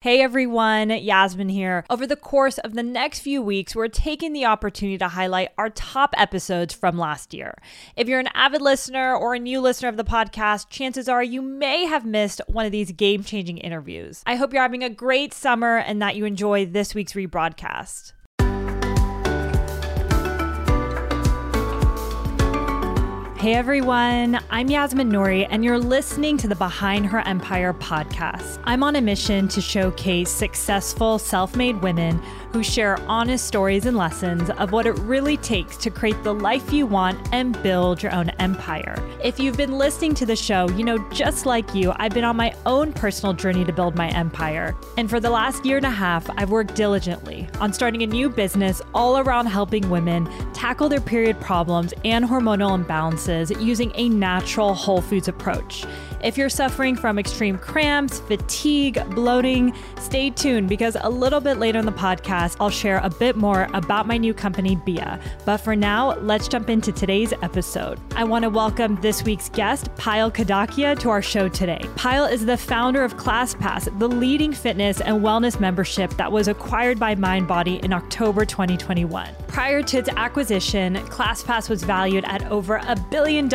Hey everyone, Yasmin here. Over the course of the next few weeks, we're taking the opportunity to highlight our top episodes from last year. If you're an avid listener or a new listener of the podcast, chances are you may have missed one of these game-changing interviews. I hope you're having a great summer and that you enjoy this week's rebroadcast. Hey everyone, I'm Yasmin Nouri and you're listening to the Behind Her Empire podcast. I'm on a mission to showcase successful self-made women who share honest stories and lessons of what it really takes to create the life you want and build your own empire. If you've been listening to the show, you know, just like you, I've been on my own personal journey to build my empire. And for the last year and a half, I've worked diligently on starting a new business all around helping women tackle their period problems and hormonal imbalances using a natural whole foods approach. If you're suffering from extreme cramps, fatigue, bloating, stay tuned because a little bit later in the podcast, I'll share a bit more about my new company, Bia. But for now, let's jump into today's episode. I want to welcome this week's guest, Payal Kadakia, to our show today. Payal is the founder of ClassPass, the leading fitness and wellness membership that was acquired by MindBody in October 2021. Prior to its acquisition, ClassPass was valued at over $1 billion,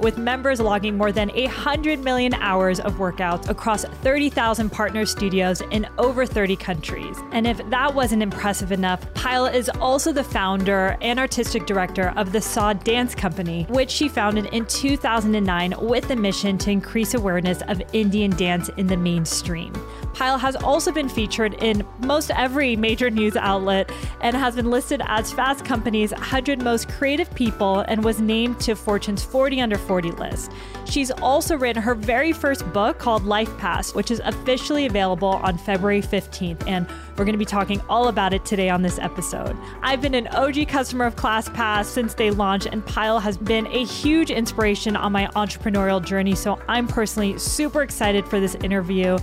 with members logging more than 100 million hours of workouts across 30,000 partner studios in over 30 countries. And if that wasn't impressive enough, Payal is also the founder and artistic director of the Sa Dance Company, which she founded in 2009 with a mission to increase awareness of Indian dance in the mainstream. Payal has also been featured in most every major news outlet and has been listed as Fast Company's 100 Most Creative People and was named to Fortune's 40 Under 40 list. She's also written her very first book called Life Pass, which is officially available on February 15th, and we're going to be talking all about it today on this episode. I've been an OG customer of ClassPass since they launched, and Payal has been a huge inspiration on my entrepreneurial journey, so I'm personally super excited for this interview.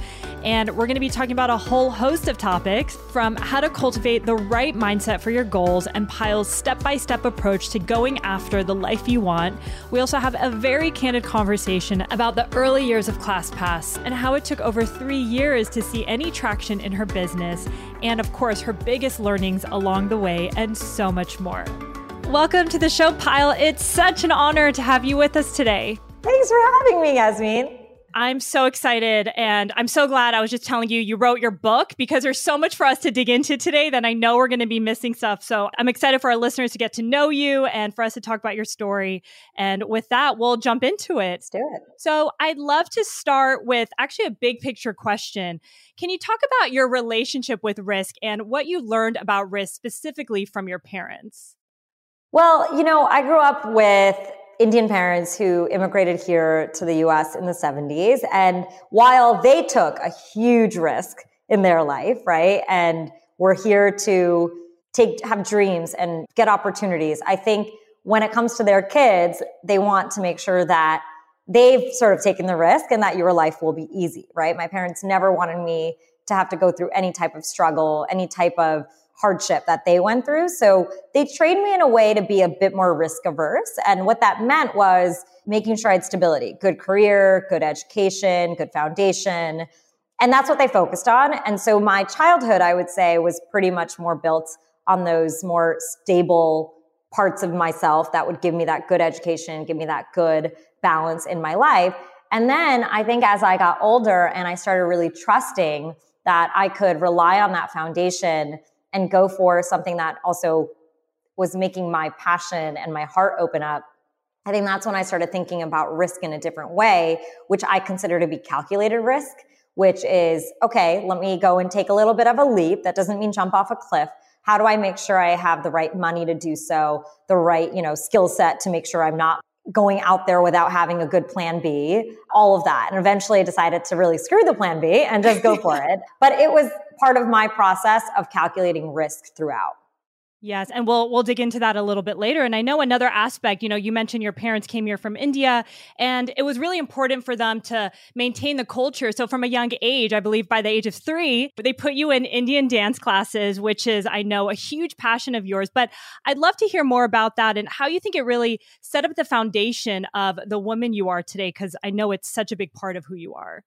And we're going to be talking about a whole host of topics, from how to cultivate the right mindset for your goals and Payal's step-by-step approach to going after the life you want. We also have a very candid conversation about the early years of ClassPass and how it took over 3 years to see any traction in her business, and of course, her biggest learnings along the way, and so much more. Welcome to the show, Payal. It's such an honor to have you with us today. Thanks for having me, Yasmin. I'm so excited, and I'm so glad. I was just telling you, you wrote your book, because there's so much for us to dig into today that I know we're going to be missing stuff. So I'm excited for our listeners to get to know you and for us to talk about your story. And with that, we'll jump into it. Let's do it. So I'd love to start with actually a big picture question. Can you talk about your relationship with risk and what you learned about risk specifically from your parents? Well, you know, I grew up with Indian parents who immigrated here to the US in the 70s. And while they took a huge risk in their life, right, and were here to have dreams and get opportunities, I think when it comes to their kids, they want to make sure that they've sort of taken the risk and that your life will be easy, right? My parents never wanted me to have to go through any type of struggle, any type of hardship that they went through. So they trained me in a way to be a bit more risk averse. And what that meant was making sure I had stability, good career, good education, good foundation. And that's what they focused on. And so my childhood, I would say, was pretty much more built on those more stable parts of myself that would give me that good education, give me that good balance in my life. And then I think as I got older and I started really trusting that I could rely on that foundation and go for something that also was making my passion and my heart open up, I think that's when I started thinking about risk in a different way, which I consider to be calculated risk, which is, okay, let me go and take a little bit of a leap. That doesn't mean jump off a cliff. How do I make sure I have the right money to do so, the right, you know, skill set to make sure I'm not going out there without having a good plan B, all of that. And eventually I decided to really screw the plan B and just go for it. But it was part of my process of calculating risk throughout. Yes. And we'll dig into that a little bit later. And I know another aspect, you know, you mentioned your parents came here from India, and it was really important for them to maintain the culture. So from a young age, I believe by the age of 3, they put you in Indian dance classes, which is, I know, a huge passion of yours. But I'd love to hear more about that and how you think it really set up the foundation of the woman you are today, because I know it's such a big part of who you are.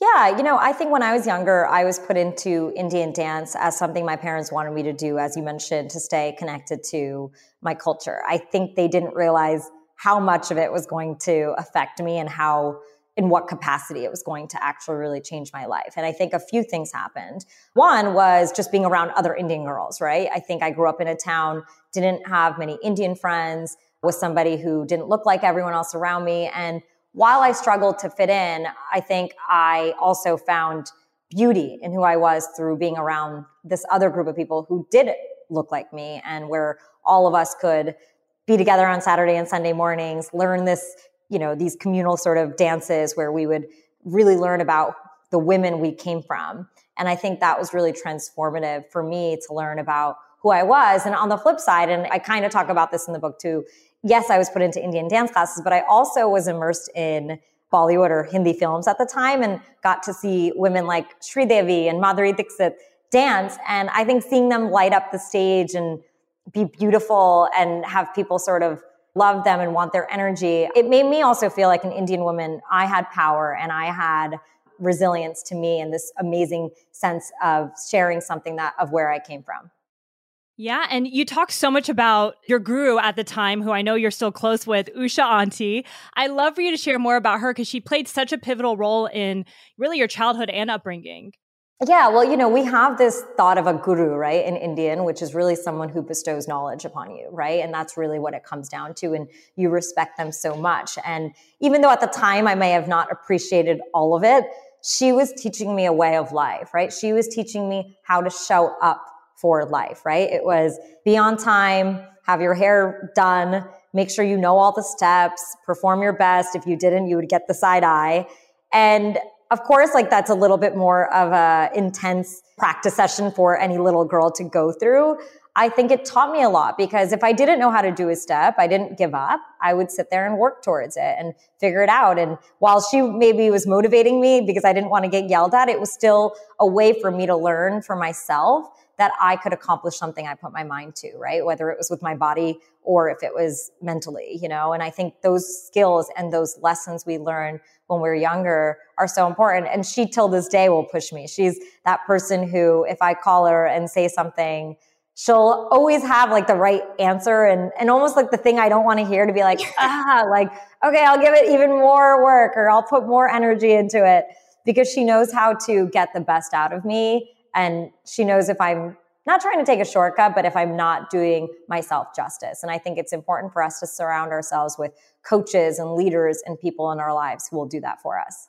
Yeah, you know, I think when I was younger, I was put into Indian dance as something my parents wanted me to do, as you mentioned, to stay connected to my culture. I think they didn't realize how much of it was going to affect me and how, in what capacity it was going to actually really change my life. And I think a few things happened. One was just being around other Indian girls, right? I think I grew up in a town, didn't have many Indian friends, was somebody who didn't look like everyone else around me. And while I struggled to fit in, I think I also found beauty in who I was through being around this other group of people who did look like me, and where all of us could be together on Saturday and Sunday mornings, learn this, you know, these communal sort of dances where we would really learn about the women we came from. And I think that was really transformative for me to learn about who I was. And on the flip side, and I kind of talk about this in the book too, yes, I was put into Indian dance classes, but I also was immersed in Bollywood or Hindi films at the time and got to see women like Sridevi and Madhuri Dixit dance. And I think seeing them light up the stage and be beautiful and have people sort of love them and want their energy, it made me also feel like an Indian woman. I had power and I had resilience to me, and this amazing sense of sharing something that of where I came from. Yeah. And you talk so much about your guru at the time, who I know you're still close with, Usha Auntie. I'd love for you to share more about her, because she played such a pivotal role in really your childhood and upbringing. Yeah. Well, you know, we have this thought of a guru, right, in Indian, which is really someone who bestows knowledge upon you, right? And that's really what it comes down to. And you respect them so much. And even though at the time I may have not appreciated all of it, she was teaching me a way of life, right? She was teaching me how to show up for life, right? It was be on time, have your hair done, make sure you know all the steps, perform your best. If you didn't, you would get the side eye. And of course, like, that's a little bit more of a intense practice session for any little girl to go through. I think it taught me a lot, because if I didn't know how to do a step, I didn't give up. I would sit there and work towards it and figure it out. And while she maybe was motivating me because I didn't want to get yelled at, it was still a way for me to learn for myself that I could accomplish something I put my mind to, right? Whether it was with my body or if it was mentally, you know? And I think those skills and those lessons we learn when we're younger are so important. And she, till this day, will push me. She's that person who, if I call her and say something, she'll always have like the right answer and almost like the thing I don't want to hear, to be like, like, okay, I'll give it even more work, or I'll put more energy into it, because she knows how to get the best out of me. And she knows if I'm not trying to take a shortcut, but if I'm not doing myself justice. And I think it's important for us to surround ourselves with coaches and leaders and people in our lives who will do that for us.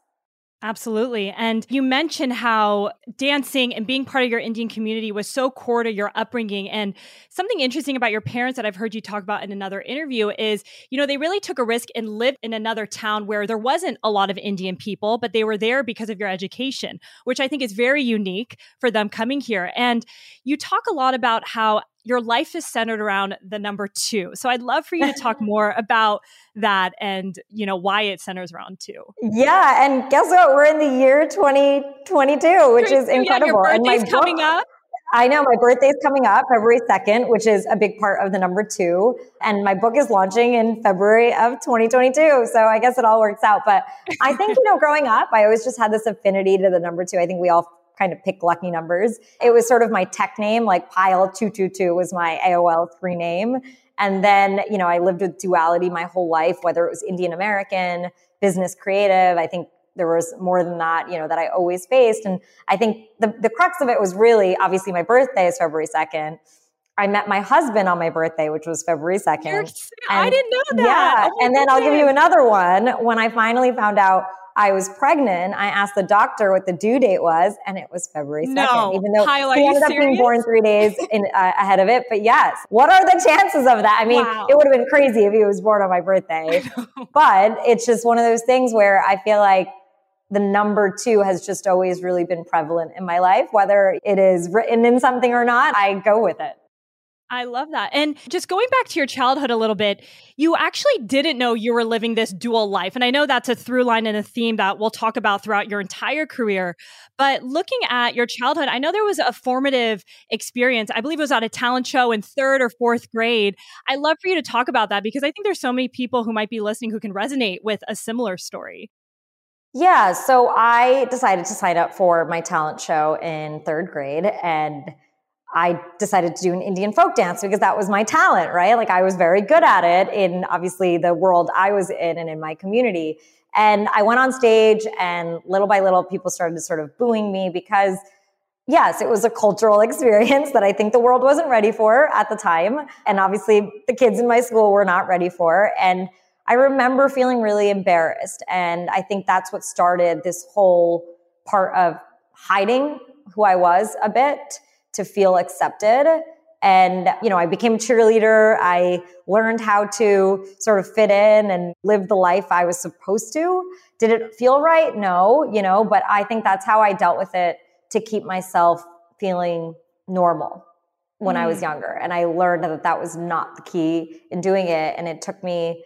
Absolutely. And you mentioned how dancing and being part of your Indian community was so core to your upbringing. And something interesting about your parents that I've heard you talk about in another interview is, you know, they really took a risk and lived in another town where there wasn't a lot of Indian people, but they were there because of your education, which I think is very unique for them coming here. And you talk a lot about how your life is centered around the number 2. So I'd love for you to talk more about that and, you know, why it centers around 2. Yeah. And guess what? We're in the year 2022, which is incredible. Yeah, your birthday's coming up. I know. My birthday's coming up February 2nd, which is a big part of the number 2. And my book is launching in February of 2022. So I guess it all works out. But I think, you know, growing up, I always just had this affinity to the number 2. I think we all kind of pick lucky numbers. It was sort of my tech name, like Pyle 222 was my AOL screen name. And then, you know, I lived with duality my whole life, whether it was Indian American, business creative. I think there was more than that, you know, that I always faced. And I think the crux of it was really, obviously my birthday is February 2nd. I met my husband on my birthday, which was February 2nd. I didn't know that. Yeah. And then I'll give you another one. When I finally found out I was pregnant, I asked the doctor what the due date was, and it was February 2nd, even though he ended up being born 3 days ahead of it. But yes, what are the chances of that? I mean, It would have been crazy if he was born on my birthday. But it's just one of those things where I feel like the number 2 has just always really been prevalent in my life. Whether it is written in something or not, I go with it. I love that. And just going back to your childhood a little bit, you actually didn't know you were living this dual life. And I know that's a through line and a theme that we'll talk about throughout your entire career. But looking at your childhood, I know there was a formative experience. I believe it was on a talent show in 3rd or 4th grade. I'd love for you to talk about that, because I think there's so many people who might be listening who can resonate with a similar story. Yeah, so I decided to sign up for my talent show in third grade, and I decided to do an Indian folk dance because that was my talent, right? Like I was very good at it in obviously the world I was in and in my community. And I went on stage and little by little people started sort of booing me because yes, it was a cultural experience that I think the world wasn't ready for at the time. And obviously the kids in my school were not ready for. And I remember feeling really embarrassed. And I think that's what started this whole part of hiding who I was a bit to feel accepted. And, you know, I became a cheerleader. I learned how to sort of fit in and live the life I was supposed to. Did it feel right? No, you know, but I think that's how I dealt with it to keep myself feeling normal when I was younger. And I learned that that was not the key in doing it. And it took me,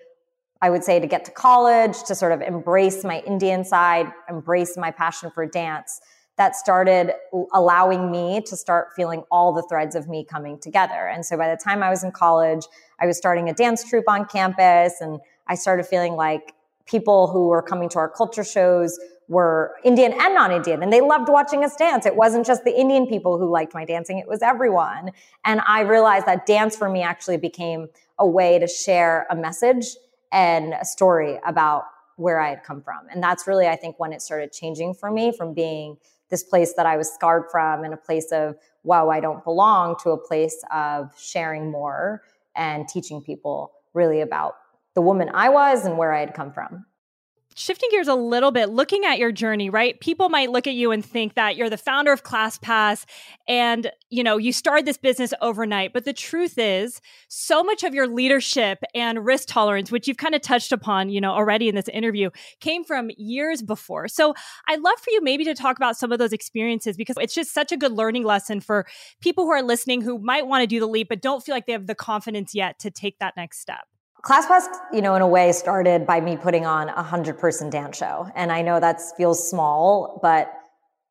I would say, to get to college, to sort of embrace my Indian side, embrace my passion for dance. That started allowing me to start feeling all the threads of me coming together. And so by the time I was in college, I was starting a dance troupe on campus, and I started feeling like people who were coming to our culture shows were Indian and non-Indian, and they loved watching us dance. It wasn't just the Indian people who liked my dancing, it was everyone. And I realized that dance for me actually became a way to share a message and a story about where I had come from. And that's really, I think, when it started changing for me from being this place that I was scarred from and a place of, wow, I don't belong, to a place of sharing more and teaching people really about the woman I was and where I had come from. Shifting gears a little bit, looking at your journey, right? People might look at you and think that you're the founder of ClassPass and, you know, you started this business overnight. But the truth is, so much of your leadership and risk tolerance, which you've kind of touched upon, you know, already in this interview, came from years before. So I'd love for you maybe to talk about some of those experiences, because it's just such a good learning lesson for people who are listening who might want to do the leap, but don't feel like they have the confidence yet to take that next step. ClassPass, you know, in a way started by me putting on a 100-person dance show. And I know that feels small, but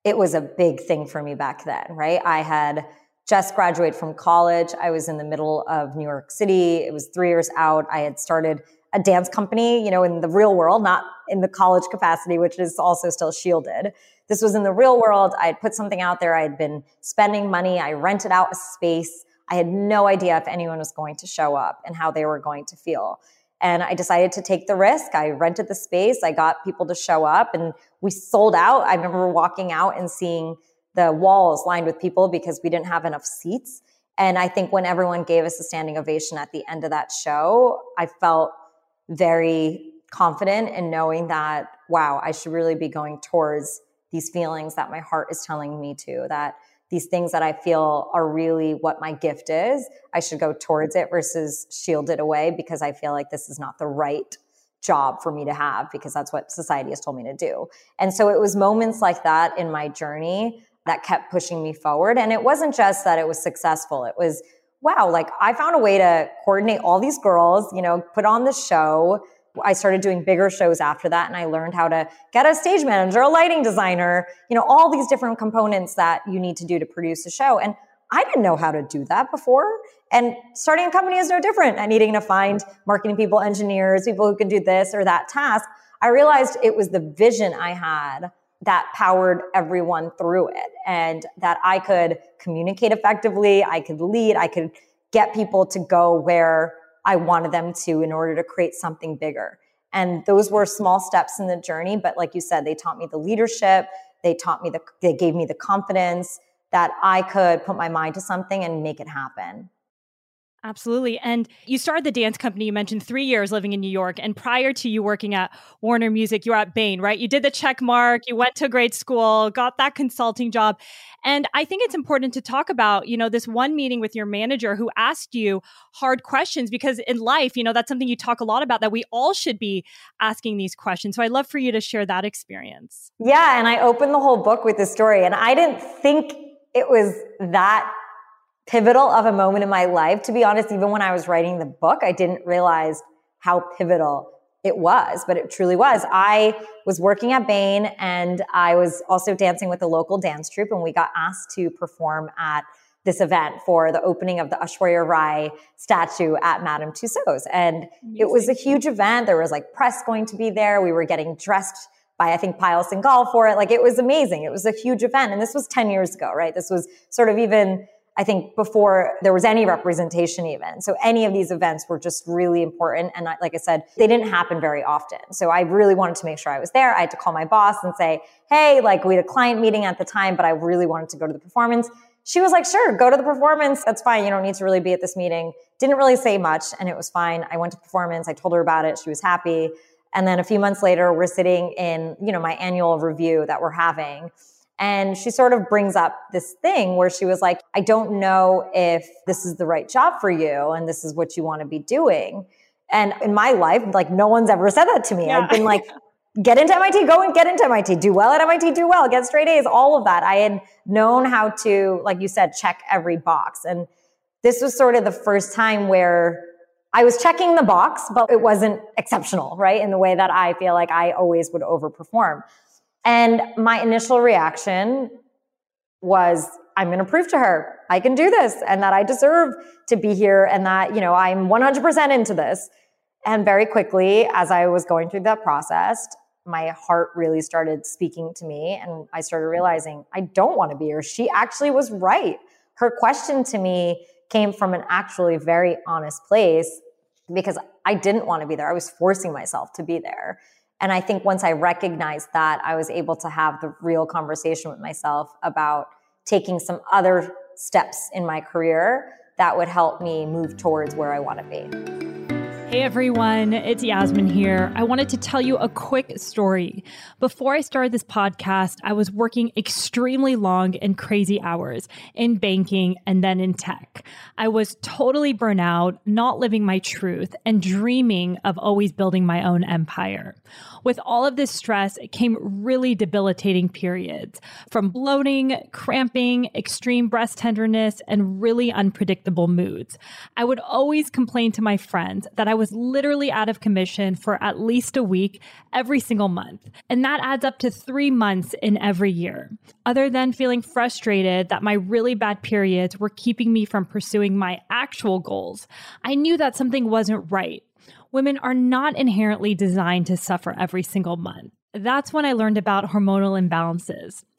it was a big thing for me back then, right? I had just graduated from college. I was in the middle of New York City. It was 3 years out. I had started a dance company, you know, in the real world, not in the college capacity, which is also still shielded. This was in the real world. I had put something out there. I had been spending money. I rented out a space. I had no idea if anyone was going to show up and how they were going to feel. And I decided to take the risk. I rented the space. I got people to show up and we sold out. I remember walking out and seeing the walls lined with people because we didn't have enough seats. And I think when everyone gave us a standing ovation at the end of that show, I felt very confident in knowing that, wow, I should really be going towards these feelings that my heart is telling me to, that these things that I feel are really what my gift is, I should go towards it versus shield it away because I feel like this is not the right job for me to have because that's what society has told me to do. And so it was moments like that in my journey that kept pushing me forward. And it wasn't just that it was successful. It was, wow, like I found a way to coordinate all these girls, you know, put on the show. I started doing bigger shows after that, and I learned how to get a stage manager, a lighting designer, you know, all these different components that you need to do to produce a show. And I didn't know how to do that before. And starting a company is no different. And needing to find marketing people, engineers, people who can do this or that task. I realized it was the vision I had that powered everyone through it, and that I could communicate effectively, I could lead, I could get people to go where I wanted them to in order to create something bigger. And those were small steps in the journey. But like you said, they taught me the leadership. They gave me the confidence that I could put my mind to something and make it happen. Absolutely. And you started the dance company, you mentioned 3 years living in New York. And prior to you working at Warner Music, you were at Bain, right? You did the check mark, you went to grade school, got that consulting job. And I think it's important to talk about, you know, this one meeting with your manager who asked you hard questions, because in life, you know, that's something you talk a lot about, that we all should be asking these questions. So I'd love for you to share that experience. Yeah. And I opened the whole book with this story, and I didn't think it was that pivotal of a moment in my life. To be honest, even when I was writing the book, I didn't realize how pivotal it was, but it truly was. I was working at Bain, and I was also dancing with a local dance troupe, and we got asked to perform at this event for the opening of the Aishwarya Rai statue at Madame Tussauds. And it was a huge event. There was like press going to be there. We were getting dressed by, I think, Pyle Singhal for it. Like, it was amazing. It was a huge event. And this was 10 years ago, right? This was sort of even, I think, before there was any representation even. So any of these events were just really important. And like I said, they didn't happen very often. So I really wanted to make sure I was there. I had to call my boss and say, hey, like, we had a client meeting at the time, but I really wanted to go to the performance. She was like, sure, go to the performance. That's fine. You don't need to really be at this meeting. Didn't really say much, and it was fine. I went to performance. I told her about it. She was happy. And then a few months later, we're sitting in, you know, my annual review that we're having. And she sort of brings up this thing where she was like, I don't know if this is the right job for you and this is what you want to be doing. And in my life, like, no one's ever said that to me. Yeah. I've been like, get into MIT, go and get into MIT, do well at MIT, do well, get straight A's, all of that. I had known how to, like you said, check every box. And this was sort of the first time where I was checking the box, but it wasn't exceptional, right? In the way that I feel like I always would overperform. And my initial reaction was, I'm going to prove to her I can do this and that I deserve to be here and that, you know, I'm 100% into this. And very quickly, as I was going through that process, my heart really started speaking to me, and I started realizing I don't want to be here. She actually was right. Her question to me came from an actually very honest place because I didn't want to be there. I was forcing myself to be there. And I think once I recognized that, I was able to have the real conversation with myself about taking some other steps in my career that would help me move towards where I want to be. Hey everyone, it's Yasmin here. I wanted to tell you a quick story. Before I started this podcast, I was working extremely long and crazy hours in banking and then in tech. I was totally burnt out, not living my truth, and dreaming of always building my own empire. With all of this stress came really debilitating periods, from bloating, cramping, extreme breast tenderness, and really unpredictable moods. I would always complain to my friends that I was literally out of commission for at least a week every single month. And that adds up to 3 months in every year. Other than feeling frustrated that my really bad periods were keeping me from pursuing my actual goals, I knew that something wasn't right. Women are not inherently designed to suffer every single month. That's when I learned about hormonal imbalances.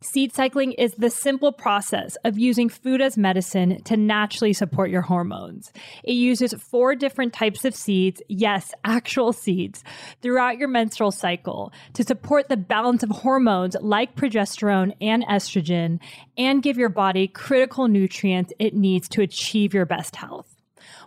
Seed cycling is the simple process of using food as medicine to naturally support your hormones. It uses 4 different types of seeds, yes, actual seeds, throughout your menstrual cycle to support the balance of hormones like progesterone and estrogen and give your body critical nutrients it needs to achieve your best health.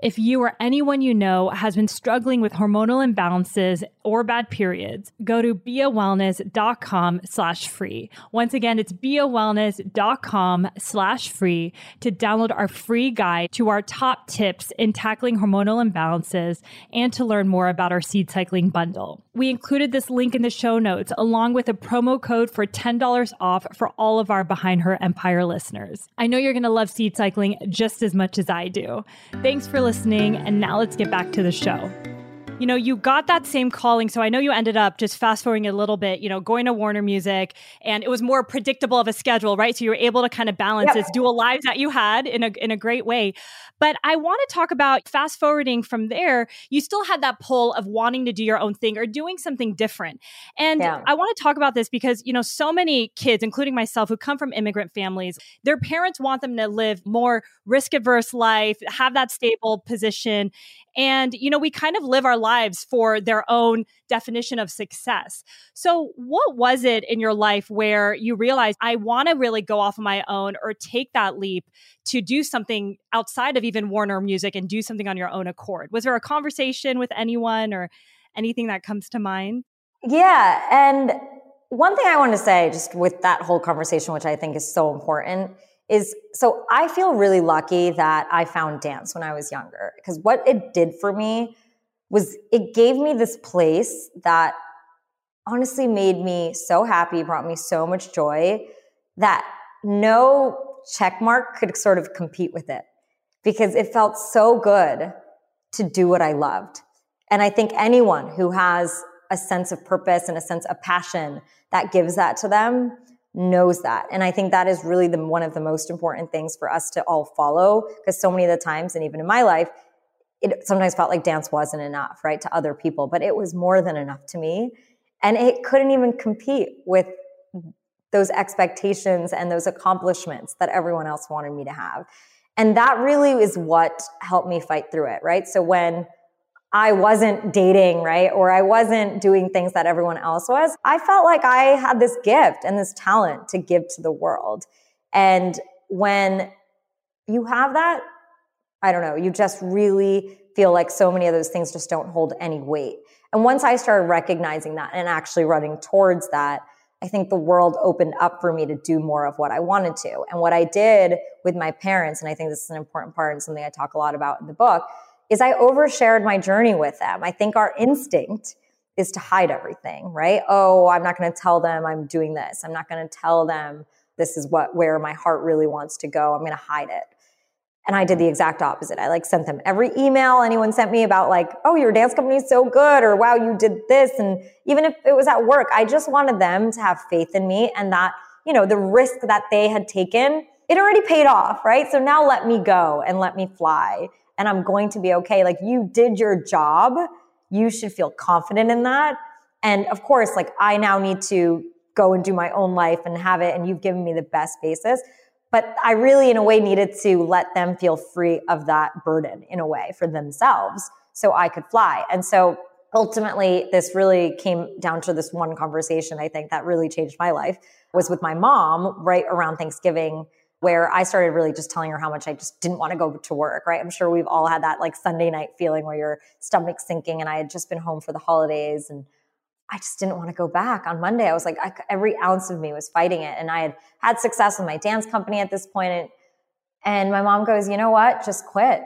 If you or anyone you know has been struggling with hormonal imbalances or bad periods, go to beawellness.com/free. Once again, it's beawellness.com/free to download our free guide to our top tips in tackling hormonal imbalances and to learn more about our seed cycling bundle. We included this link in the show notes along with a promo code for $10 off for all of our Behind Her Empire listeners. I know you're going to love seed cycling just as much as I do. Thanks for listening, and now let's get back to the show. you know, you got that same calling. So I know you ended up, just fast forwarding a little bit, you know, going to Warner Music, and it was more predictable of a schedule, right? So you were able to kind of balance this dual lives that you had in a great way. But I want to talk about fast forwarding from there. You still had that pull of wanting to do your own thing or doing something different. And I want to talk about this because, you know, so many kids, including myself, who come from immigrant families, their parents want them to live more risk-averse life, have that stable position. And, you know, we kind of live our lives for their own definition of success. So what was it in your life where you realized, I want to really go off on my own or take that leap to do something outside of even Warner Music and do something on your own accord? Was there a conversation with anyone or anything that comes to mind? Yeah. And one thing I want to say just with that whole conversation, which I think is so important, is so I feel really lucky that I found dance when I was younger, because what it did for me was it gave me this place that honestly made me so happy, brought me so much joy that no check mark could sort of compete with it, because it felt so good to do what I loved. And I think anyone who has a sense of purpose and a sense of passion that gives that to them knows that. And I think that is really one of the most important things for us to all follow, because so many of the times, and even in my life, it sometimes felt like dance wasn't enough, right, to other people, but it was more than enough to me. And it couldn't even compete with those expectations and those accomplishments that everyone else wanted me to have. And that really is what helped me fight through it, right? So when I wasn't dating, right, or I wasn't doing things that everyone else was, I felt like I had this gift and this talent to give to the world. And when you have that, I don't know, you just really feel like so many of those things just don't hold any weight. And once I started recognizing that and actually running towards that, I think the world opened up for me to do more of what I wanted to. And what I did with my parents, and I think this is an important part and something I talk a lot about in the book, is I overshared my journey with them. I think our instinct is to hide everything, right? Oh, I'm not going to tell them I'm doing this. I'm not going to tell them this is where my heart really wants to go. I'm going to hide it. And I did the exact opposite. I sent them every email anyone sent me about oh, your dance company is so good, or wow, you did this. And even if it was at work, I just wanted them to have faith in me, and that, you know, the risk that they had taken, it already paid off, right? So now let me go and let me fly. And I'm going to be okay. You did your job. You should feel confident in that. And of course, I now need to go and do my own life and have it. And you've given me the best basis. But I really, in a way, needed to let them feel free of that burden, in a way, for themselves, so I could fly. And so ultimately, this really came down to this one conversation, I think, that really changed my life, was with my mom right around Thanksgiving, where I started really just telling her how much I just didn't want to go to work, right? I'm sure we've all had that Sunday night feeling where your stomach's sinking, and I had just been home for the holidays and I just didn't want to go back. On Monday, I was every ounce of me was fighting it. And I had had success with my dance company at this point. And my mom goes, you know what? Just quit.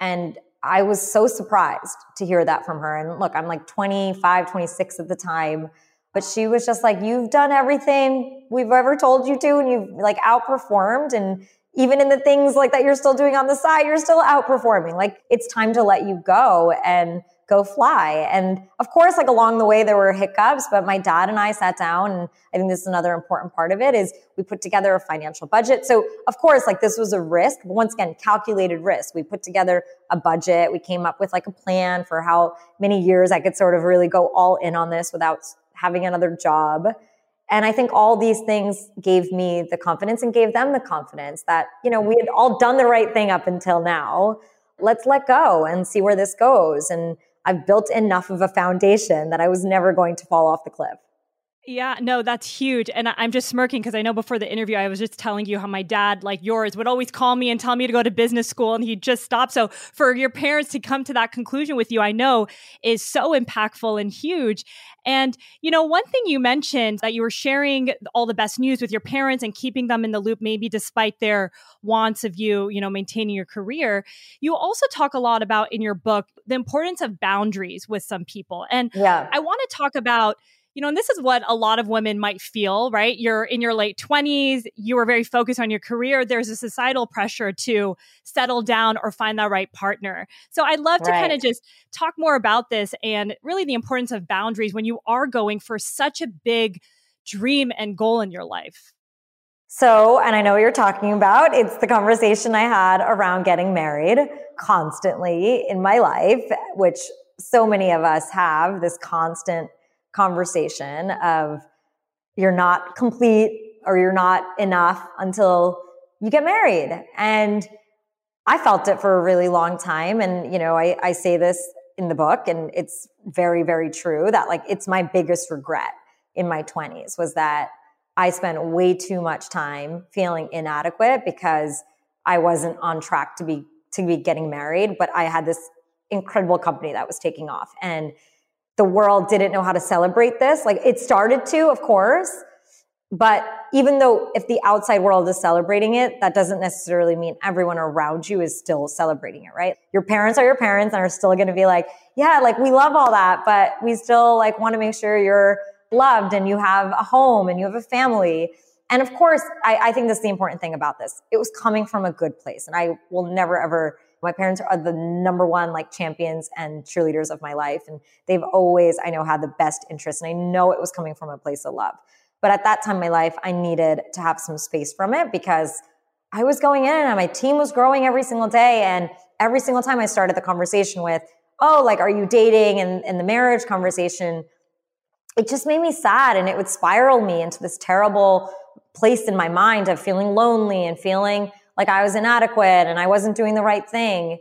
And I was so surprised to hear that from her. And look, I'm 25, 26 at the time. But she was just you've done everything we've ever told you to, and you've outperformed. And even in the things that you're still doing on the side, you're still outperforming. It's time to let you go and go fly. And of course, along the way, there were hiccups, but my dad and I sat down, and I think this is another important part of it, is we put together a financial budget. So of course, this was a risk, but once again, calculated risk. We put together a budget. We came up with a plan for how many years I could sort of really go all in on this without having another job. And I think all these things gave me the confidence and gave them the confidence that, you know, we had all done the right thing up until now. Let's let go and see where this goes. And I've built enough of a foundation that I was never going to fall off the cliff. Yeah, no, that's huge. And I'm just smirking because I know before the interview, I was just telling you how my dad, like yours, would always call me and tell me to go to business school, and he'd just stop. So for your parents to come to that conclusion with you, I know is so impactful and huge. And, you know, one thing you mentioned that you were sharing all the best news with your parents and keeping them in the loop, maybe despite their wants of you, you know, maintaining your career. You also talk a lot about in your book, the importance of boundaries with some people. And I want to talk about you know, and this is what a lot of women might feel, right? You're in your late 20s, you were very focused on your career. There's a societal pressure to settle down or find the right partner. So I'd love to kind of just talk more about this and really the importance of boundaries when you are going for such a big dream and goal in your life. So, and I know what you're talking about. It's the conversation I had around getting married constantly in my life, which so many of us have this constant conversation of you're not complete or you're not enough until you get married. And I felt it for a really long time. And, you know, I say this in the book and it's very, very true that like, it's my biggest regret in my 20s was that I spent way too much time feeling inadequate because I wasn't on track to be getting married, but I had this incredible company that was taking off and the world didn't know how to celebrate this. Like it started to, of course, but even though if the outside world is celebrating it, that doesn't necessarily mean everyone around you is still celebrating it, right? Your parents are your parents and are still going to be like, yeah, like we love all that, but we still like want to make sure you're loved and you have a home and you have a family. And of course, I think that's the important thing about this. It was coming from a good place. And I will never, ever, my parents are the number one like champions and cheerleaders of my life. And they've always, I know, had the best interest. And I know it was coming from a place of love. But at that time in my life, I needed to have some space from it because I was going in and my team was growing every single day. And every single time I started the conversation with, oh, like, are you dating? And the marriage conversation, it just made me sad and it would spiral me into this terrible place in my mind of feeling lonely and feeling like I was inadequate and I wasn't doing the right thing.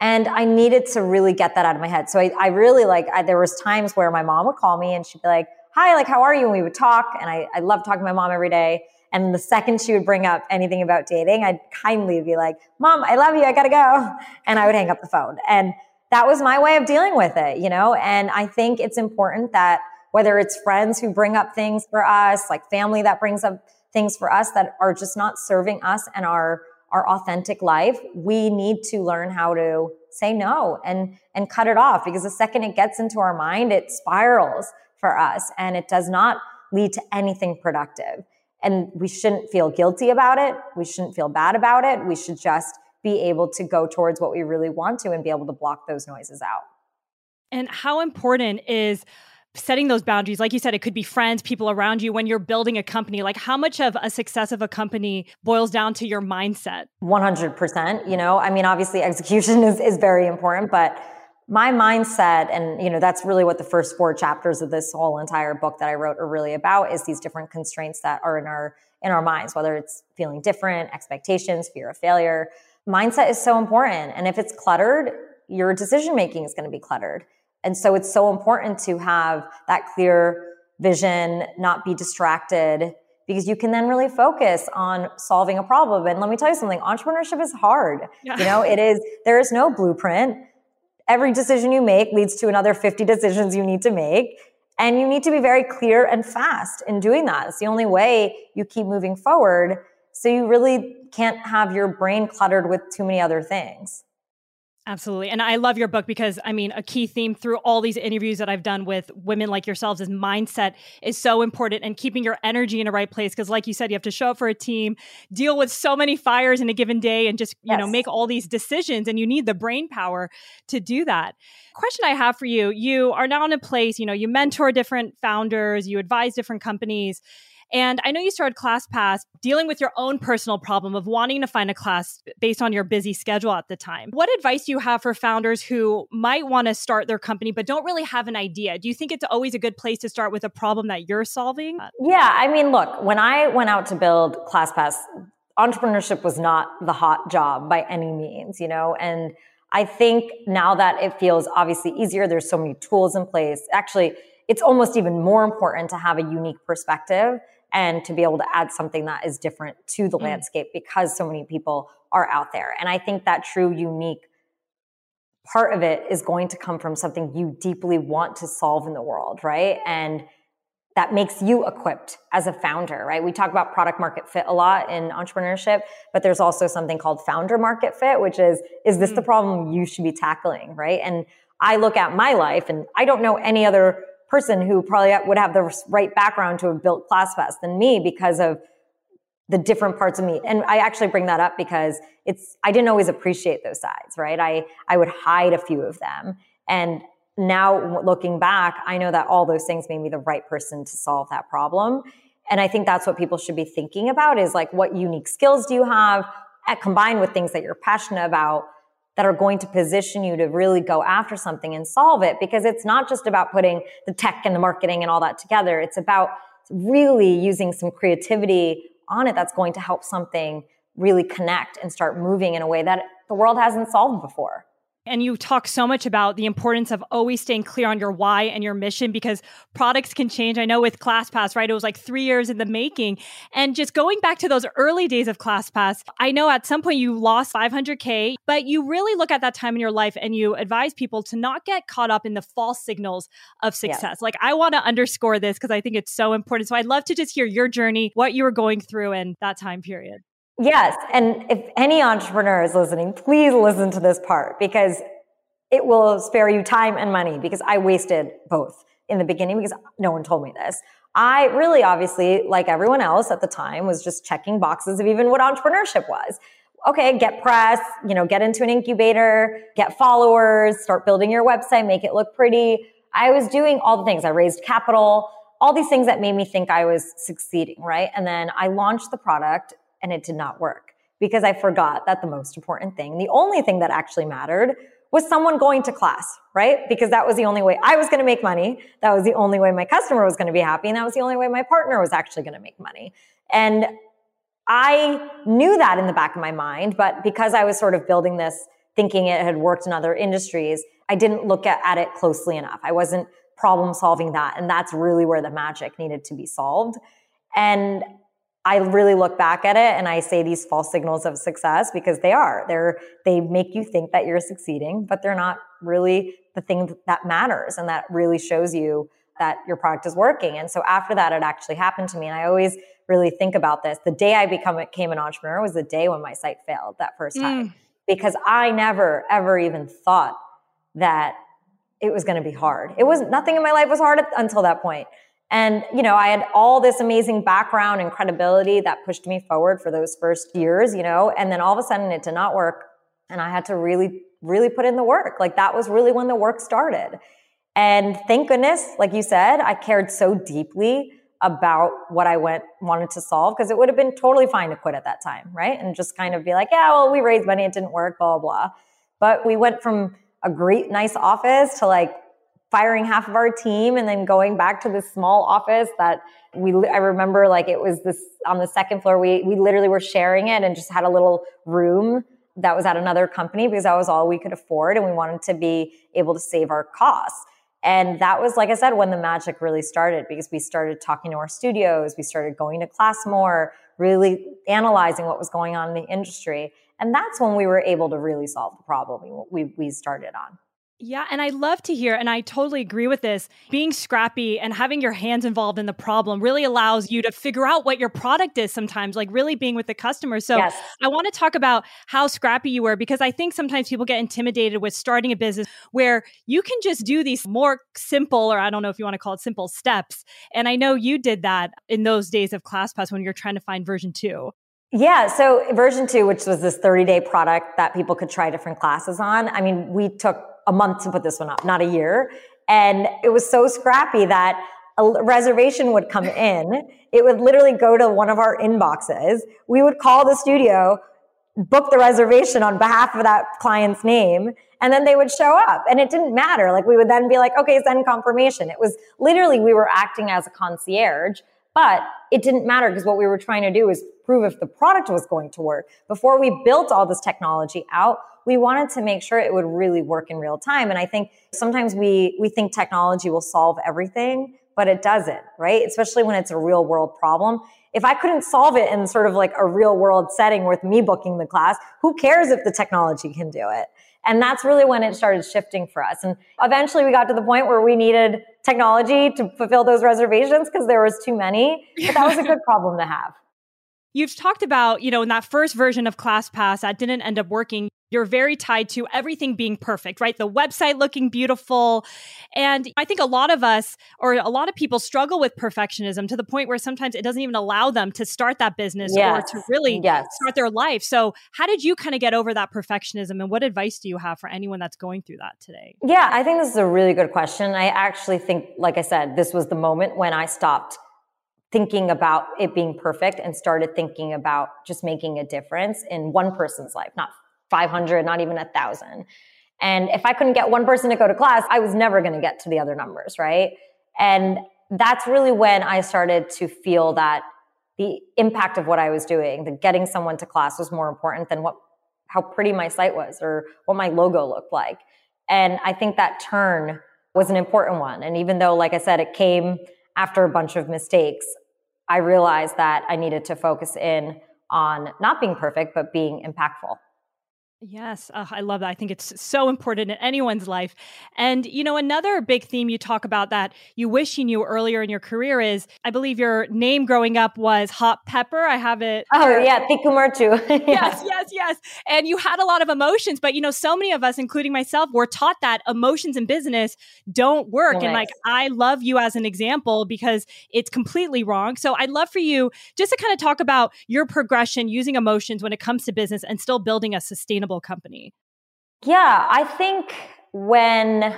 And I needed to really get that out of my head. So I really there was times where my mom would call me and she'd be like, hi, like, how are you? And we would talk. And I love talking to my mom every day. And the second she would bring up anything about dating, I'd kindly be like, Mom, I love you. I got to go. And I would hang up the phone. And that was my way of dealing with it, you know? And I think it's important that whether it's friends who bring up things for us, like family that brings up things for us that are just not serving us and our authentic life, we need to learn how to say no and cut it off, because the second it gets into our mind, it spirals for us and it does not lead to anything productive. And we shouldn't feel guilty about it. We shouldn't feel bad about it. We should just be able to go towards what we really want to and be able to block those noises out. And how important is setting those boundaries? Like you said, it could be friends, people around you when you're building a company. Like how much of a success of a company boils down to your mindset? 100%. You know, I mean, obviously execution is very important, but my mindset, and you know, that's really what the first 4 chapters of this whole entire book that I wrote are really about, is these different constraints that are in our minds, whether it's feeling different, expectations, fear of failure. Mindset is so important. And if it's cluttered, your decision-making is going to be cluttered. And so it's so important to have that clear vision, not be distracted, because you can then really focus on solving a problem. And let me tell you something, entrepreneurship is hard. Yeah. You know, there is no blueprint. Every decision you make leads to another 50 decisions you need to make. And you need to be very clear and fast in doing that. It's the only way you keep moving forward. So you really can't have your brain cluttered with too many other things. Absolutely. And I love your book because, I mean, a key theme through all these interviews that I've done with women like yourselves is mindset is so important and keeping your energy in the right place. Because like you said, you have to show up for a team, deal with so many fires in a given day and just, you know, make all these decisions, and you need the brain power to do that. Question I have for you, you are now in a place, you know, you mentor different founders, you advise different companies. And I know you started ClassPass dealing with your own personal problem of wanting to find a class based on your busy schedule at the time. What advice do you have for founders who might want to start their company but don't really have an idea? Do you think it's always a good place to start with a problem that you're solving? Yeah, I mean, look, when I went out to build ClassPass, entrepreneurship was not the hot job by any means, you know? And I think now that it feels obviously easier, there's so many tools in place. Actually, it's almost even more important to have a unique perspective and to be able to add something that is different to the landscape, because so many people are out there. And I think that true unique part of it is going to come from something you deeply want to solve in the world, right? And that makes you equipped as a founder, right? We talk about product market fit a lot in entrepreneurship, but there's also something called founder market fit, which is this the problem you should be tackling, right? And I look at my life and I don't know any other person who probably would have the right background to have built ClassPass than me because of the different parts of me. And I actually bring that up because I didn't always appreciate those sides, right? I would hide a few of them. And now looking back, I know that all those things made me the right person to solve that problem. And I think that's what people should be thinking about is like, what unique skills do you have combined with things that you're passionate about that are going to position you to really go after something and solve it? Because it's not just about putting the tech and the marketing and all that together. It's about really using some creativity on it that's going to help something really connect and start moving in a way that the world hasn't solved before. And you talk so much about the importance of always staying clear on your why and your mission because products can change. I know with ClassPass, right? It was like 3 years in the making. And just going back to those early days of ClassPass, I know at some point you lost $500K, but you really look at that time in your life and you advise people to not get caught up in the false signals of success. Yes. Like I want to underscore this because I think it's so important. So I'd love to just hear your journey, what you were going through in that time period. Yes. And if any entrepreneur is listening, please listen to this part because it will spare you time and money because I wasted both in the beginning because no one told me this. I really obviously, like everyone else at the time, was just checking boxes of even what entrepreneurship was. Okay, get press, get into an incubator, get followers, start building your website, make it look pretty. I was doing all the things. I raised capital, all these things that made me think I was succeeding, right? And then I launched the product. And it did not work because I forgot that the most important thing, the only thing that actually mattered, was someone going to class, right? Because that was the only way I was going to make money. That was the only way my customer was going to be happy. And that was the only way my partner was actually going to make money. And I knew that in the back of my mind, but because I was sort of building this, thinking it had worked in other industries, I didn't look at it closely enough. I wasn't problem solving that. And that's really where the magic needed to be solved. And I really look back at it and I say these false signals of success because they are. They make you think that you're succeeding, but they're not really the thing that matters and that really shows you that your product is working. And so after that, it actually happened to me. And I always really think about this. The day I became an entrepreneur was the day when my site failed that first time because I never, ever even thought that it was going to be hard. It wasn't. Nothing in my life was hard until that point. And, I had all this amazing background and credibility that pushed me forward for those first years, and then all of a sudden it did not work. And I had to really, really put in the work. Like that was really when the work started. And thank goodness, like you said, I cared so deeply about what I wanted to solve because it would have been totally fine to quit at that time, right? And just kind of be like, yeah, well, we raised money. It didn't work, blah, blah, blah. But we went from a great, nice office to like, firing half of our team and then going back to this small office that I remember like it was this on the second floor. We literally were sharing it and just had a little room that was at another company because that was all we could afford. And we wanted to be able to save our costs. And that was, like I said, when the magic really started because we started talking to our studios. We started going to class more, really analyzing what was going on in the industry. And that's when we were able to really solve the problem we started on. Yeah. And I love to hear, and I totally agree with this, being scrappy and having your hands involved in the problem really allows you to figure out what your product is sometimes, like really being with the customer. So yes. I want to talk about how scrappy you were, because I think sometimes people get intimidated with starting a business where you can just do these more simple, or I don't know if you want to call it simple, steps. And I know you did that in those days of ClassPass when you're trying to find version 2. Yeah. So version 2, which was this 30-day product that people could try different classes on. I mean, we took a month to put this one up, not a year. And it was so scrappy that a reservation would come in. It would literally go to one of our inboxes. We would call the studio, book the reservation on behalf of that client's name, and then they would show up. And it didn't matter. Like we would then be like, okay, send confirmation. It was literally, we were acting as a concierge, but it didn't matter because what we were trying to do is prove if the product was going to work. Before we built all this technology out, we wanted to make sure it would really work in real time. And I think sometimes we think technology will solve everything, but it doesn't, right? Especially when it's a real world problem. If I couldn't solve it in sort of like a real world setting with me booking the class, who cares if the technology can do it? And that's really when it started shifting for us. And eventually we got to the point where we needed technology to fulfill those reservations because there was too many. But that was a good problem to have. You've talked about, in that first version of ClassPass that didn't end up working, You're very tied to everything being perfect, right? The website looking beautiful. And I think a lot of us, or a lot of people, struggle with perfectionism to the point where sometimes it doesn't even allow them to start that business or to really start their life. So how did you kind of get over that perfectionism? And what advice do you have for anyone that's going through that today? Yeah, I think this is a really good question. I actually think, like I said, this was the moment when I stopped thinking about it being perfect and started thinking about just making a difference in one person's life, not 500, not even 1,000. And if I couldn't get one person to go to class, I was never going to get to the other numbers, right? And that's really when I started to feel that the impact of what I was doing, that getting someone to class, was more important than how pretty my site was or what my logo looked like. And I think that turn was an important one. And even though, like I said, it came after a bunch of mistakes, I realized that I needed to focus in on not being perfect, but being impactful. Yes. I love that. I think it's so important in anyone's life. And, you know, another big theme you talk about that you wish you knew earlier in your career is, I believe your name growing up was Hot Pepper. I have it. Oh, yeah. Tikkumarchu. Yes. And you had a lot of emotions, but, you know, so many of us, including myself, were taught that emotions in business don't work. Nice. And like, I love you as an example because it's completely wrong. So I'd love for you just to kind of talk about your progression using emotions when it comes to business and still building a sustainable company. Yeah, I think and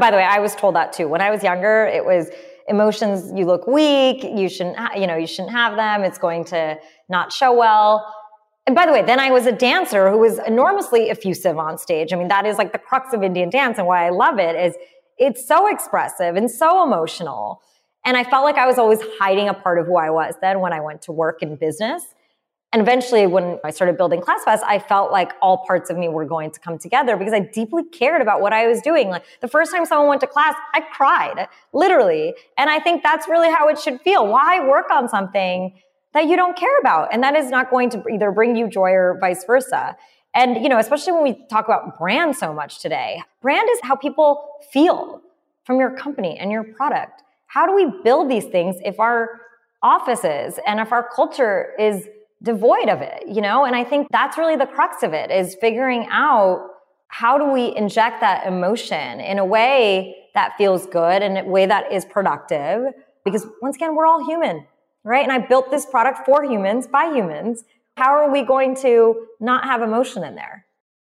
by the way, I was told that too. When I was younger, it was emotions, you look weak, you shouldn't have them, it's going to not show well. And by the way, then I was a dancer who was enormously effusive on stage. I mean, that is like the crux of Indian dance, and why I love it is it's so expressive and so emotional. And I felt like I was always hiding a part of who I was then when I went to work in business. And eventually, when I started building ClassPass, I felt like all parts of me were going to come together because I deeply cared about what I was doing. Like the first time someone went to class, I cried, literally. And I think that's really how it should feel. Why work on something that you don't care about? And that is not going to either bring you joy or vice versa. And, you know, especially when we talk about brand so much today, brand is how people feel from your company and your product. How do we build these things if our offices and if our culture is devoid of it, you know? And I think that's really the crux of it, is figuring out how do we inject that emotion in a way that feels good and a way that is productive, because once again, we're all human, right? And I built this product for humans, by humans. How are we going to not have emotion in there?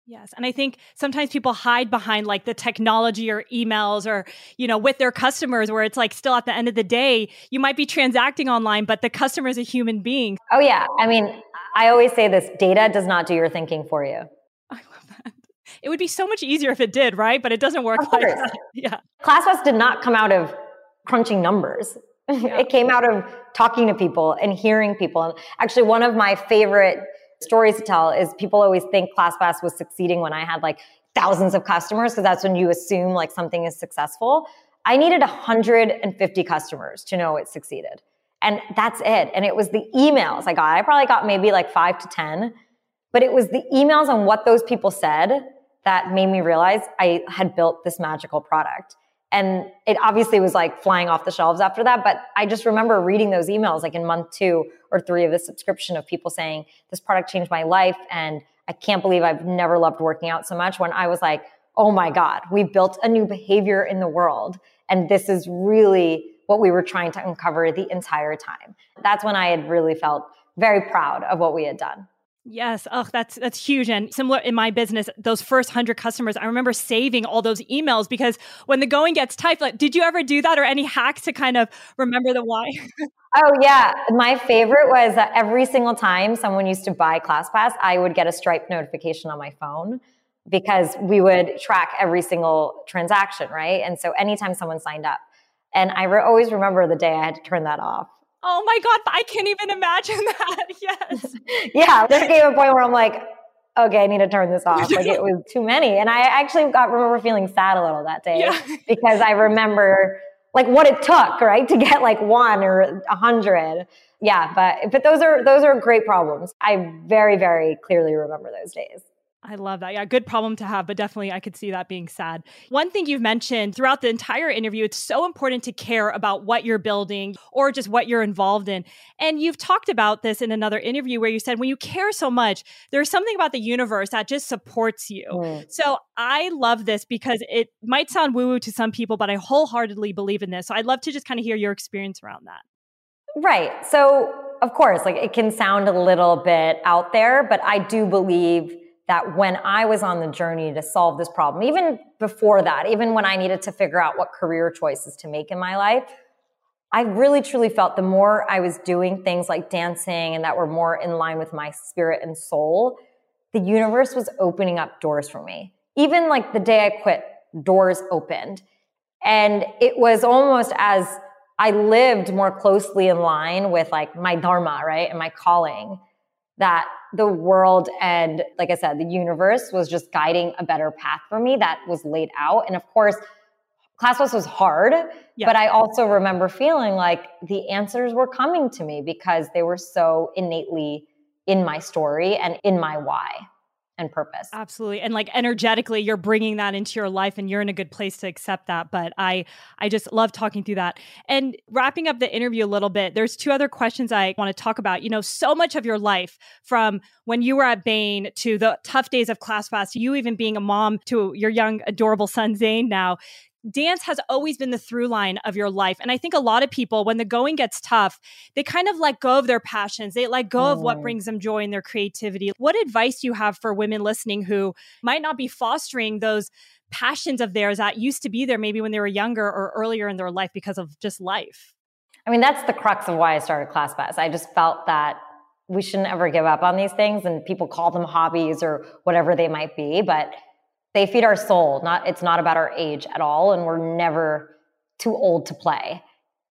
Yes. And I think sometimes people hide behind like the technology or emails or, you know, with their customers, where it's like still at the end of the day, you might be transacting online, but the customer is a human being. Oh, yeah. I mean, I always say this, data does not do your thinking for you. I love that. It would be so much easier if it did, right? But it doesn't work like that. Yeah. ClassPass did not come out of crunching numbers. Yeah. It came out of talking to people and hearing people. And actually, one of my favorite stories to tell is people always think ClassPass was succeeding when I had like thousands of customers, because that's when you assume like something is successful. I needed 150 customers to know it succeeded. And that's it. And it was the emails I got. I probably got maybe like 5 to 10, but it was the emails and what those people said that made me realize I had built this magical product. And it obviously was like flying off the shelves after that. But I just remember reading those emails like in month 2 or 3 of the subscription, of people saying, this product changed my life. And I can't believe I've never loved working out so much, when I was like, oh my God, we built a new behavior in the world. And this is really what we were trying to uncover the entire time. That's when I had really felt very proud of what we had done. Yes. Oh, that's huge. And similar in my business, those first 100 customers, I remember saving all those emails, because when the going gets tight, like, did you ever do that, or any hacks to kind of remember the why? Oh, yeah. My favorite was that every single time someone used to buy ClassPass, I would get a Stripe notification on my phone, because we would track every single transaction, right? And so anytime someone signed up, and I always remember the day I had to turn that off. Oh my God, I can't even imagine that. Yes. Yeah, there came a point where I'm like, okay, I need to turn this off. Like it was too many. And I actually remember feeling sad a little that day, because I remember like what it took, right, to get like 1 or 100. Yeah, but those are great problems. I very, very clearly remember those days. I love that. Yeah, good problem to have, but definitely I could see that being sad. One thing you've mentioned throughout the entire interview, it's so important to care about what you're building or just what you're involved in. And you've talked about this in another interview where you said, when you care so much, there's something about the universe that just supports you. Mm. So I love this because it might sound woo-woo to some people, but I wholeheartedly believe in this. So I'd love to just kind of hear your experience around that. Right. So of course, like it can sound a little bit out there, but I do believe that when I was on the journey to solve this problem, even before that, even when I needed to figure out what career choices to make in my life, I really truly felt the more I was doing things like dancing and that were more in line with my spirit and soul, the universe was opening up doors for me. Even like the day I quit, doors opened. And it was almost as I lived more closely in line with like my dharma, right? And my calling, that the world and, like I said, the universe was just guiding a better path for me that was laid out. And of course, ClassPass was hard, but I also remember feeling like the answers were coming to me because they were so innately in my story and in my why and purpose. Absolutely. And like energetically, you're bringing that into your life and you're in a good place to accept that. But I just love talking through that. And wrapping up the interview a little bit, there's two other questions I want to talk about. You know, so much of your life, from when you were at Bain to the tough days of ClassPass, you even being a mom to your young, adorable son, Zane now, dance has always been the through line of your life. And I think a lot of people, when the going gets tough, they kind of let go of their passions. They let go of what brings them joy and their creativity. What advice do you have for women listening who might not be fostering those passions of theirs that used to be there maybe when they were younger or earlier in their life because of just life? I mean, that's the crux of why I started ClassPass. I just felt that we shouldn't ever give up on these things. And people call them hobbies or whatever they might be, but they feed our soul. It's not about our age at all. And we're never too old to play.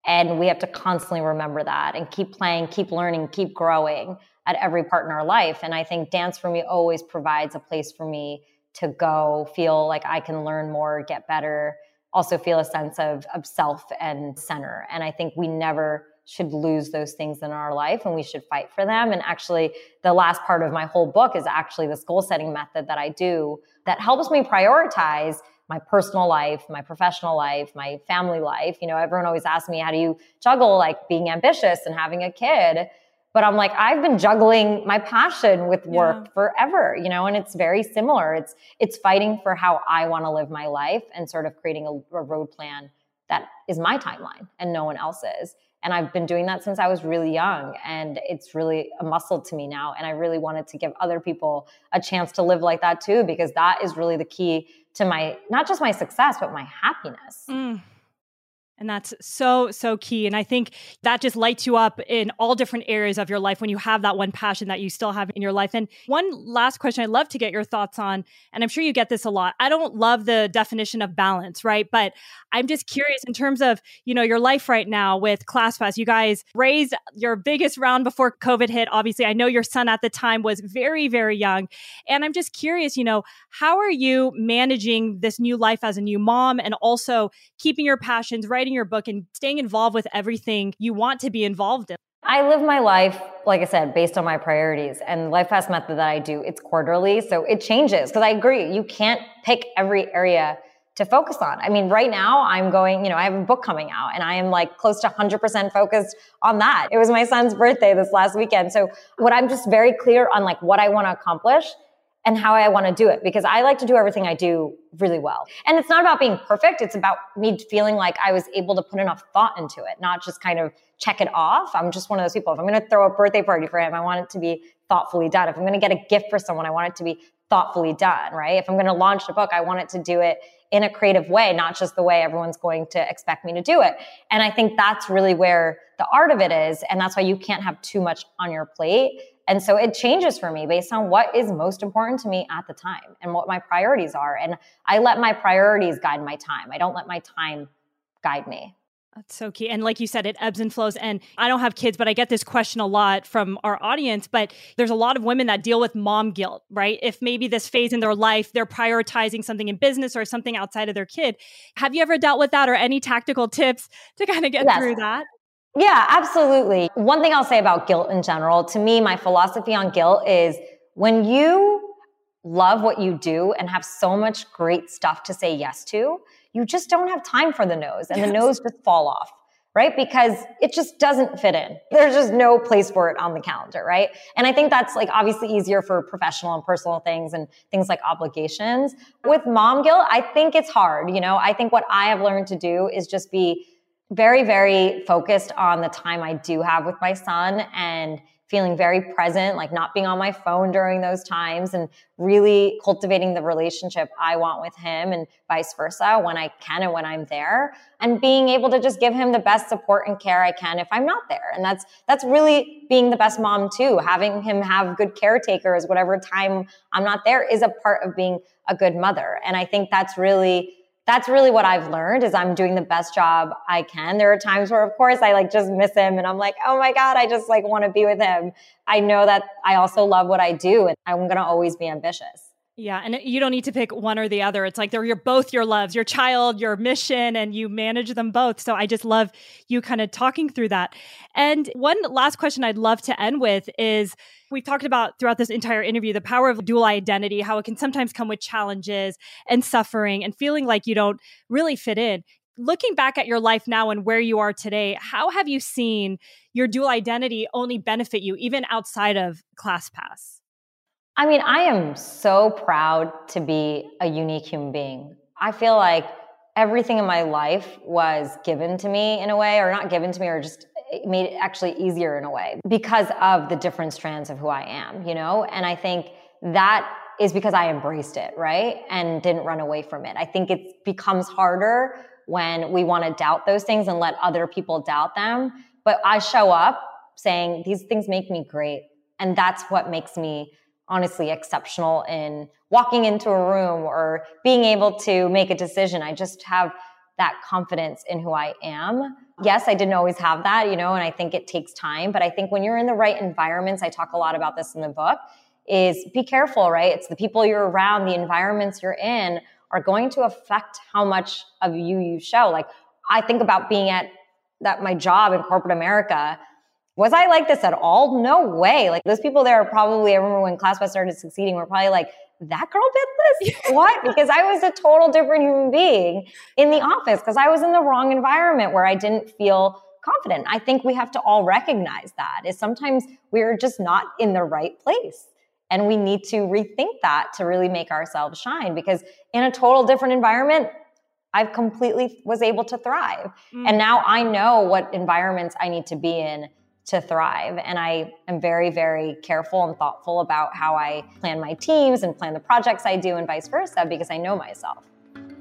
And we have to constantly remember that and keep playing, keep learning, keep growing at every part in our life. And I think dance for me always provides a place for me to go, feel like I can learn more, get better, also feel a sense of self and center. And I think we never should lose those things in our life and we should fight for them. And actually, the last part of my whole book is actually this goal setting method that I do that helps me prioritize my personal life, my professional life, my family life. You know, everyone always asks me, how do you juggle like being ambitious and having a kid? But I'm like, I've been juggling my passion with work forever, you know, and it's very similar. It's fighting for how I want to live my life and sort of creating a road plan that is my timeline and no one else's. And I've been doing that since I was really young. And it's really a muscle to me now. And I really wanted to give other people a chance to live like that too, because that is really the key to my, not just my success, but my happiness. Mm. And that's so, so key. And I think that just lights you up in all different areas of your life when you have that one passion that you still have in your life. And one last question I'd love to get your thoughts on, and I'm sure you get this a lot. I don't love the definition of balance, right? But I'm just curious in terms of, you know, your life right now with ClassPass. You guys raised your biggest round before COVID hit. Obviously, I know your son at the time was very, very young. And I'm just curious, you know, how are you managing this new life as a new mom and also keeping your passions, writing your book and staying involved with everything you want to be involved in? I live my life, like I said, based on my priorities, and the Life Pass method that I do, it's quarterly. So it changes because I agree. You can't pick every area to focus on. I mean, right now I'm going, you know, I have a book coming out and I am like close to 100% focused on that. It was my son's birthday this last weekend. So what I'm just very clear on like what I want to accomplish and how I want to do it, because I like to do everything I do really well. And it's not about being perfect. It's about me feeling like I was able to put enough thought into it, not just kind of check it off. I'm just one of those people. If I'm going to throw a birthday party for him, I want it to be thoughtfully done. If I'm going to get a gift for someone, I want it to be thoughtfully done, right? If I'm going to launch a book, I want it to do it in a creative way, not just the way everyone's going to expect me to do it. And I think that's really where the art of it is. And that's why you can't have too much on your plate. And so it changes for me based on what is most important to me at the time and what my priorities are. And I let my priorities guide my time. I don't let my time guide me. That's so key. And like you said, it ebbs and flows. And I don't have kids, but I get this question a lot from our audience. But there's a lot of women that deal with mom guilt, right? If maybe this phase in their life, they're prioritizing something in business or something outside of their kid. Have you ever dealt with that, or any tactical tips to kind of get through that? Yeah, absolutely. One thing I'll say about guilt in general, to me, my philosophy on guilt is when you love what you do and have so much great stuff to say yes to, you just don't have time for the no's, and the no's just fall off, right? Because it just doesn't fit in. There's just no place for it on the calendar, right? And I think that's like obviously easier for professional and personal things and things like obligations. With mom guilt, I think it's hard. You know, I think what I have learned to do is just be very, very focused on the time I do have with my son and feeling very present, like not being on my phone during those times and really cultivating the relationship I want with him and vice versa when I can and when I'm there, and being able to just give him the best support and care I can if I'm not there. And that's really being the best mom too. Having him have good caretakers, whatever time I'm not there, is a part of being a good mother. And I think that's really what I've learned is I'm doing the best job I can. There are times where, of course, I like just miss him and I'm like, oh my God, I just like want to be with him. I know that I also love what I do and I'm going to always be ambitious. Yeah. And you don't need to pick one or the other. It's like they're both your loves, your child, your mission, and you manage them both. So I just love you kind of talking through that. And one last question I'd love to end with is, we've talked about throughout this entire interview, the power of dual identity, how it can sometimes come with challenges and suffering and feeling like you don't really fit in. Looking back at your life now and where you are today, how have you seen your dual identity only benefit you even outside of ClassPass? I mean, I am so proud to be a unique human being. I feel like everything in my life was given to me in a way, or not given to me, or just it made it actually easier in a way because of the different strands of who I am, you know? And I think that is because I embraced it, right? And didn't run away from it. I think it becomes harder when we want to doubt those things and let other people doubt them. But I show up saying, these things make me great. And that's what makes me honestly exceptional in walking into a room or being able to make a decision. I just have that confidence in who I am. Yes, I didn't always have that, you know, and I think it takes time. But I think when you're in the right environments, I talk a lot about this in the book, is be careful, right? It's the people you're around, the environments you're in are going to affect how much of you show. Like I think about being at my job in corporate America. Was I like this at all? No way. Like those people there are probably, I remember when ClassPass started succeeding, were probably like, that girl did this? What? Because I was a total different human being in the office because I was in the wrong environment where I didn't feel confident. I think we have to all recognize that is sometimes we're just not in the right place. And we need to rethink that to really make ourselves shine, because in a total different environment, I've completely was able to thrive. Mm-hmm. And now I know what environments I need to be in to thrive. And I am very, very careful and thoughtful about how I plan my teams and plan the projects I do and vice versa, because I know myself.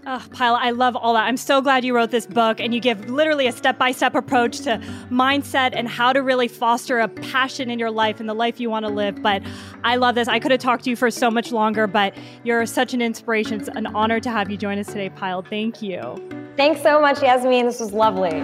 Oh, Pyle, I love all that. I'm so glad you wrote this book and you give literally a step-by-step approach to mindset and how to really foster a passion in your life and the life you want to live. But I love this. I could have talked to you for so much longer, but you're such an inspiration. It's an honor to have you join us today, Pyle. Thank you. Thanks so much, Yasmin. This was lovely.